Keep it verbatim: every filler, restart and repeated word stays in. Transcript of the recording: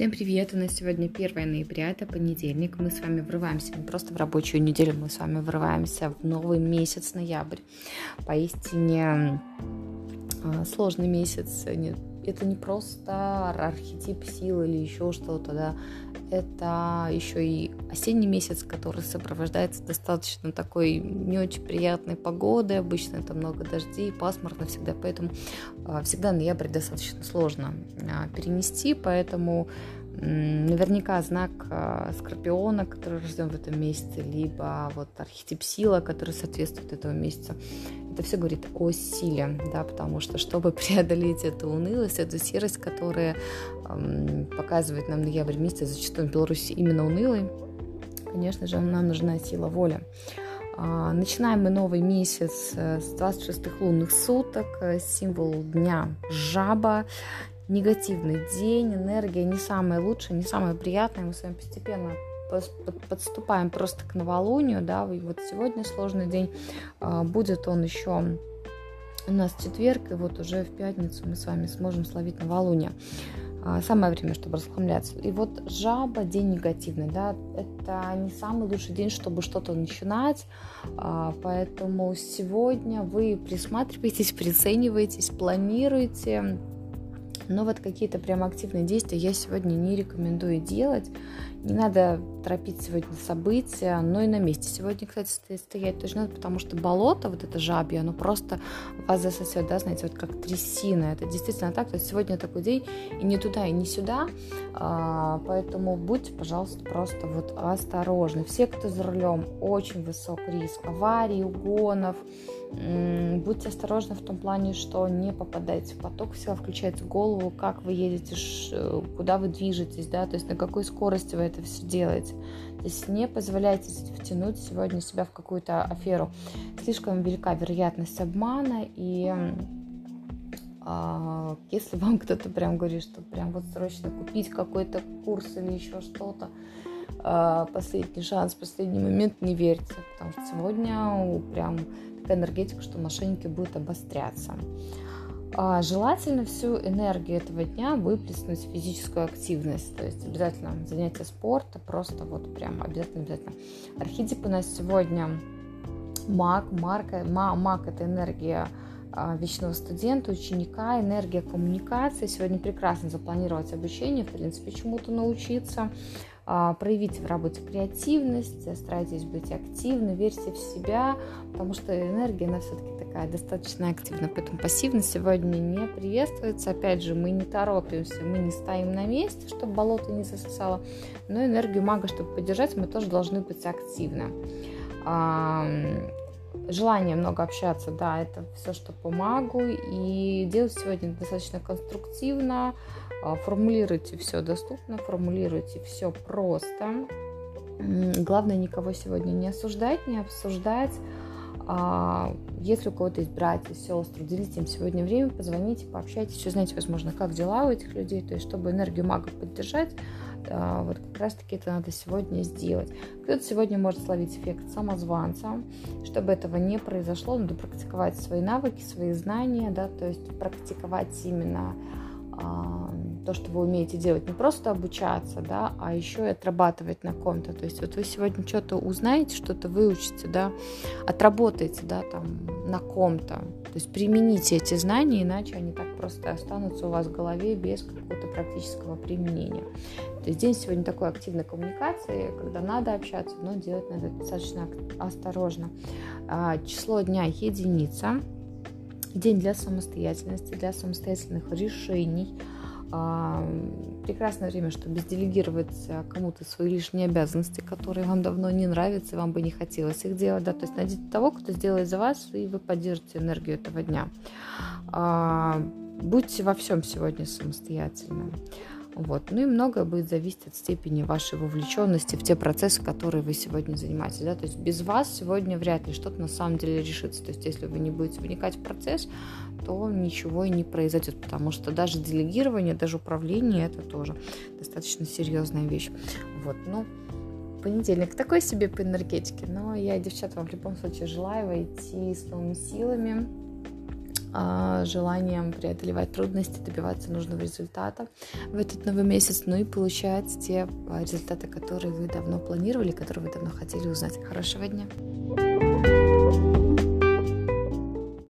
Всем привет! У нас сегодня первое ноября, это понедельник. Мы с вами врываемся, не просто в рабочую неделю, мы с вами врываемся в новый месяц, ноябрь. Поистине сложный месяц. Это не просто архетип сил или еще что-то, да. Это еще и осенний месяц, который сопровождается достаточно такой не очень приятной погодой. Обычно это много дождей, пасмурно всегда, поэтому всегда ноябрь достаточно сложно перенести, поэтому наверняка знак Скорпиона, который рожден в этом месяце, либо вот архетип сила, который соответствует этому месяцу, это все говорит о силе, да, потому что, чтобы преодолеть эту унылость, эту серость, которая эм, показывает нам ноябрь месяц, зачастую Беларусь именно унылой, конечно же, нам нужна сила воли. А, начинаем мы новый месяц с двадцать шестых лунных суток, символ дня жаба. Негативный день, энергия не самая лучшая, не самая приятная. Мы с вами постепенно подступаем просто к новолунию, да, и вот сегодня сложный день, будет он еще у нас в четверг, и вот уже в пятницу мы с вами сможем словить новолуние. Самое время, чтобы расхламляться. И вот жаба, день негативный, да, это не самый лучший день, чтобы что-то начинать, поэтому сегодня вы присматриваетесь, прицениваетесь, планируете. Но вот какие-то прям активные действия я сегодня не рекомендую делать. Не надо торопить сегодня события, но и на месте. Сегодня, кстати, стоять точно надо, потому что болото, вот это жабье, оно просто вас засосет, да, знаете, вот как трясина. Это действительно так. То есть сегодня такой день и не туда, и не сюда. Поэтому будьте, пожалуйста, просто вот осторожны. Все, кто за рулем, очень высок риск аварий, угонов. Будьте осторожны в том плане, что не попадайте в поток, всегда включайте голову, как вы едете, куда вы движетесь, да, то есть на какой скорости вы это все делаете. То есть не позволяйте втянуть сегодня себя в какую-то аферу. Слишком велика вероятность обмана, и э, если вам кто-то прям говорит, что прям вот срочно купить какой-то курс или еще что-то, последний шанс, последний момент, не верьте, потому что сегодня прям такая энергетика, что мошенники будут обостряться. Желательно всю энергию этого дня выплеснуть в физическую активность, то есть обязательно занятия спорта, просто вот прям обязательно-обязательно. Архетип у нас сегодня маг, марка, маг – это энергия вечного студента, ученика, энергия коммуникации. Сегодня прекрасно запланировать обучение, в принципе, чему-то научиться. Проявите в работе креативность, старайтесь быть активны, верьте в себя, потому что энергия, она все-таки такая достаточно активна, поэтому пассивность сегодня не приветствуется. Опять же, мы не торопимся, мы не стоим на месте, чтобы болото не засосало, но энергию мага, чтобы поддержать, мы тоже должны быть активны. Желание много общаться, да, это все, что по магу, и делать сегодня достаточно конструктивно, формулируйте все доступно, формулируйте все просто. Главное, никого сегодня не осуждать, не обсуждать. Если у кого-то есть братья, сестры, уделите им сегодня время, позвоните, пообщайтесь, еще знаете, возможно, как дела у этих людей, то есть, чтобы энергию мага поддержать, вот как раз-таки это надо сегодня сделать. Кто-то сегодня может словить эффект самозванца, чтобы этого не произошло, надо практиковать свои навыки, свои знания, да, то есть практиковать именно то, что вы умеете делать, не просто обучаться, да, а еще и отрабатывать на ком-то. То есть вот вы сегодня что-то узнаете, что-то выучите, да, отработаете, да, там, на ком-то. То есть примените эти знания, иначе они так просто останутся у вас в голове без какого-то практического применения. То есть день сегодня такой активной коммуникации, когда надо общаться, но делать надо достаточно осторожно. Число дня единица. День для самостоятельности, для самостоятельных решений. Прекрасное время, чтобы делегировать кому-то свои лишние обязанности, которые вам давно не нравятся, и вам бы не хотелось их делать. Да? То есть найдите того, кто сделает за вас, и вы поддержите энергию этого дня. Будьте во всем сегодня самостоятельны. Вот. Ну и многое будет зависеть от степени вашей вовлеченности в те процессы, которые вы сегодня занимаетесь. Да? То есть без вас сегодня вряд ли что-то на самом деле решится. То есть если вы не будете вникать в процесс, то ничего и не произойдет, потому что даже делегирование, даже управление – это тоже достаточно серьезная вещь. Вот. Ну, понедельник такой себе по энергетике, но я, девчата, вам в любом случае желаю войти с новыми силами, желанием преодолевать трудности, добиваться нужного результата в этот новый месяц, ну и получать те результаты, которые вы давно планировали, которые вы давно хотели узнать. Хорошего дня!